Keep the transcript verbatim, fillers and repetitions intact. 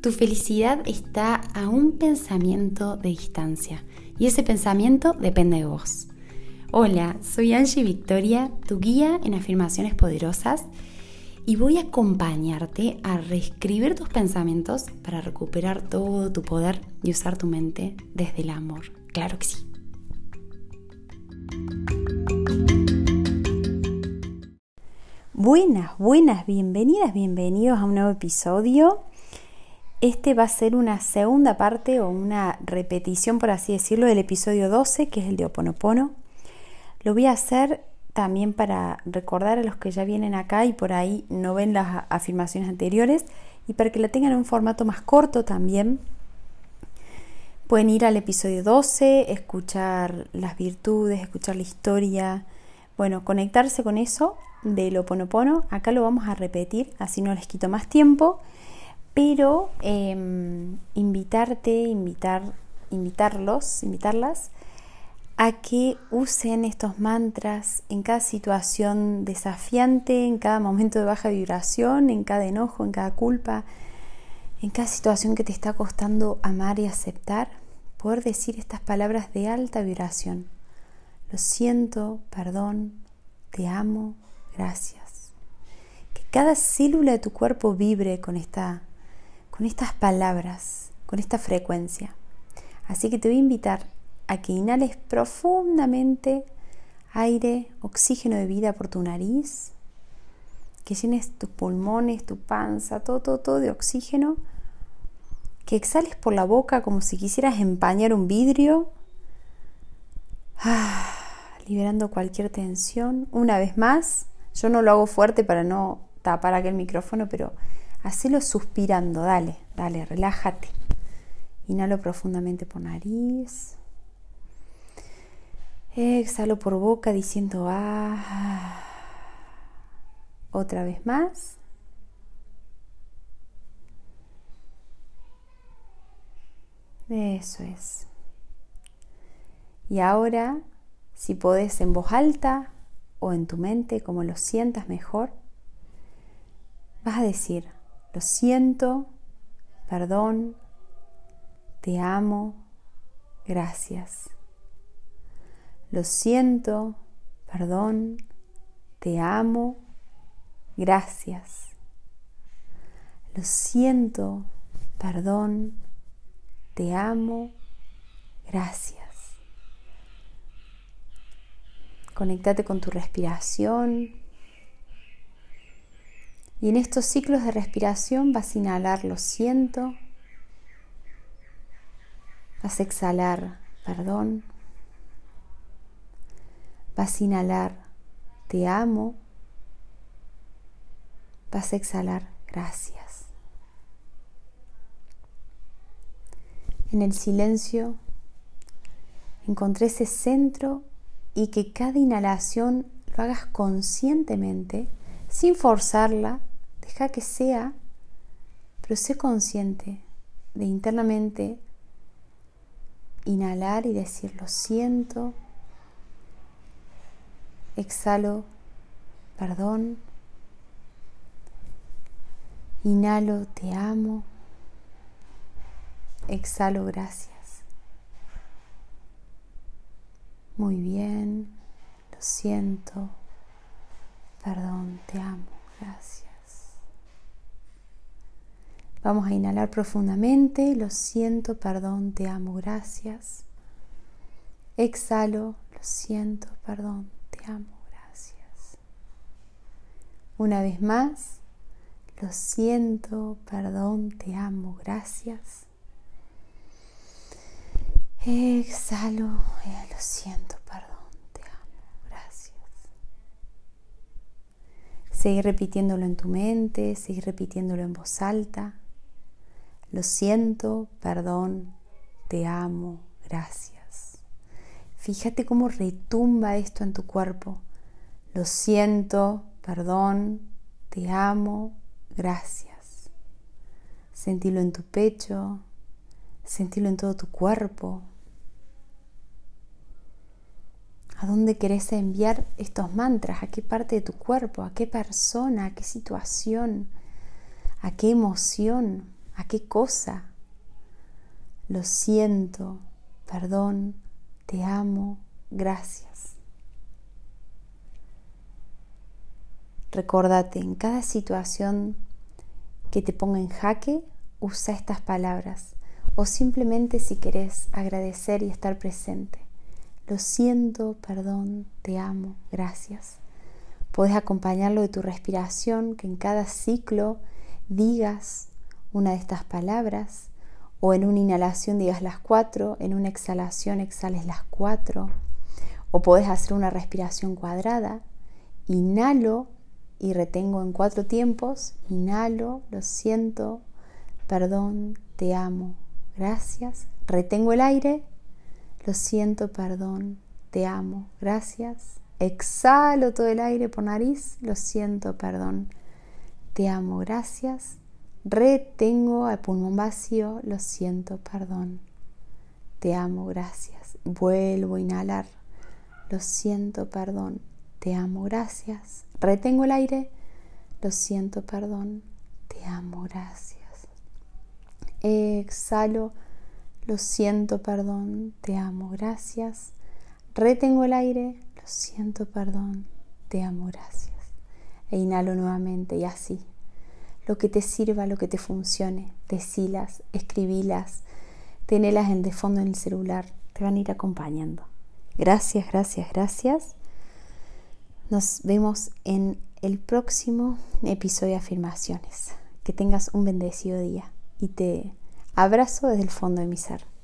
Tu felicidad está a un pensamiento de distancia y ese pensamiento depende de vos. Hola, soy Angie Victoria, tu guía en afirmaciones poderosas, y voy a acompañarte a reescribir tus pensamientos para recuperar todo tu poder y usar tu mente desde el amor. Claro que sí. Buenas, buenas, bienvenidas, bienvenidos a un nuevo episodio. Este va a ser una segunda parte o una repetición, por así decirlo, del episodio doce, que es el de Ho'oponopono. Lo voy a hacer también para recordar a los que ya vienen acá y por ahí no ven las afirmaciones anteriores, y para que la tengan en un formato más corto también. Pueden ir al episodio doce, escuchar las virtudes, escuchar la historia, bueno, conectarse con eso del Ho'oponopono. Acá lo vamos a repetir, así no les quito más tiempo, pero eh, invitarte, invitar, invitarlos, invitarlas a que usen estos mantras en cada situación desafiante, en cada momento de baja vibración, en cada enojo, en cada culpa, en cada situación que te está costando amar y aceptar, poder decir estas palabras de alta vibración. Lo siento, perdón, te amo, gracias. Que cada célula de tu cuerpo vibre con, esta, con estas palabras, con esta frecuencia. Así que te voy a invitar a que inhales profundamente aire, oxígeno de vida por tu nariz, que llenes tus pulmones, tu panza, todo, todo, todo de oxígeno, que exhales por la boca como si quisieras empañar un vidrio, ah, liberando cualquier tensión. Una vez más, yo no lo hago fuerte para no tapar aquel micrófono, pero hacelo suspirando, dale, dale, relájate. Inhalo profundamente por nariz. Exhalo por boca diciendo ah. Otra vez más. Eso es. Y ahora, si podés en voz alta o en tu mente, como lo sientas mejor, vas a decir: lo siento, perdón, te amo, gracias. Lo siento, perdón, te amo, gracias. Lo siento, perdón, te amo, gracias. Conéctate con tu respiración. Y en estos ciclos de respiración vas a inhalar lo siento. Vas a exhalar perdón. Vas a inhalar, te amo. Vas a exhalar, gracias. En el silencio, encontré ese centro y que cada inhalación lo hagas conscientemente, sin forzarla, deja que sea, pero sé consciente de internamente inhalar y decir lo siento. Exhalo, perdón. Inhalo, te amo. Exhalo, gracias. Muy bien, lo siento. Perdón, te amo, gracias. Vamos a inhalar profundamente. Lo siento, perdón, te amo, gracias. Exhalo, lo siento, perdón. Te amo, gracias. Una vez más, lo siento, perdón, te amo, gracias. Exhalo, eh, lo siento, perdón, te amo, gracias. Seguí repitiéndolo en tu mente, seguí repitiéndolo en voz alta. Lo siento, perdón, te amo, gracias. Fíjate cómo retumba esto en tu cuerpo. Lo siento, perdón, te amo, gracias. Sentilo en tu pecho, sentilo en todo tu cuerpo. ¿A dónde querés enviar estos mantras? ¿A qué parte de tu cuerpo? ¿A qué persona? ¿A qué situación? ¿A qué emoción? ¿A qué cosa? Lo siento, perdón, te amo, gracias. Recordate, en cada situación que te ponga en jaque, usa estas palabras. O simplemente, si querés, agradecer y estar presente. Lo siento, perdón, te amo, gracias. Podés acompañarlo de tu respiración, que en cada ciclo digas una de estas palabras, o en una inhalación digas las cuatro, en una exhalación exhales las cuatro, o podés hacer una respiración cuadrada. Inhalo y retengo en cuatro tiempos. Inhalo, lo siento, perdón, te amo, gracias. Retengo el aire, lo siento, perdón, te amo, gracias. Exhalo todo el aire por nariz, lo siento, perdón, te amo, gracias. Retengo al pulmón vacío, lo siento, perdón, te amo, gracias. Vuelvo a inhalar, lo siento, perdón, te amo, gracias. Retengo el aire, lo siento, perdón, te amo, gracias. Exhalo, lo siento, perdón, te amo, gracias. Retengo el aire, lo siento, perdón, te amo, gracias. E inhalo nuevamente, y así. Lo que te sirva, lo que te funcione, decilas, escribilas, tenelas en de fondo en el celular, te van a ir acompañando. Gracias, gracias, gracias. Nos vemos en el próximo episodio de Afirmaciones. Que tengas un bendecido día. Y te abrazo desde el fondo de mi ser.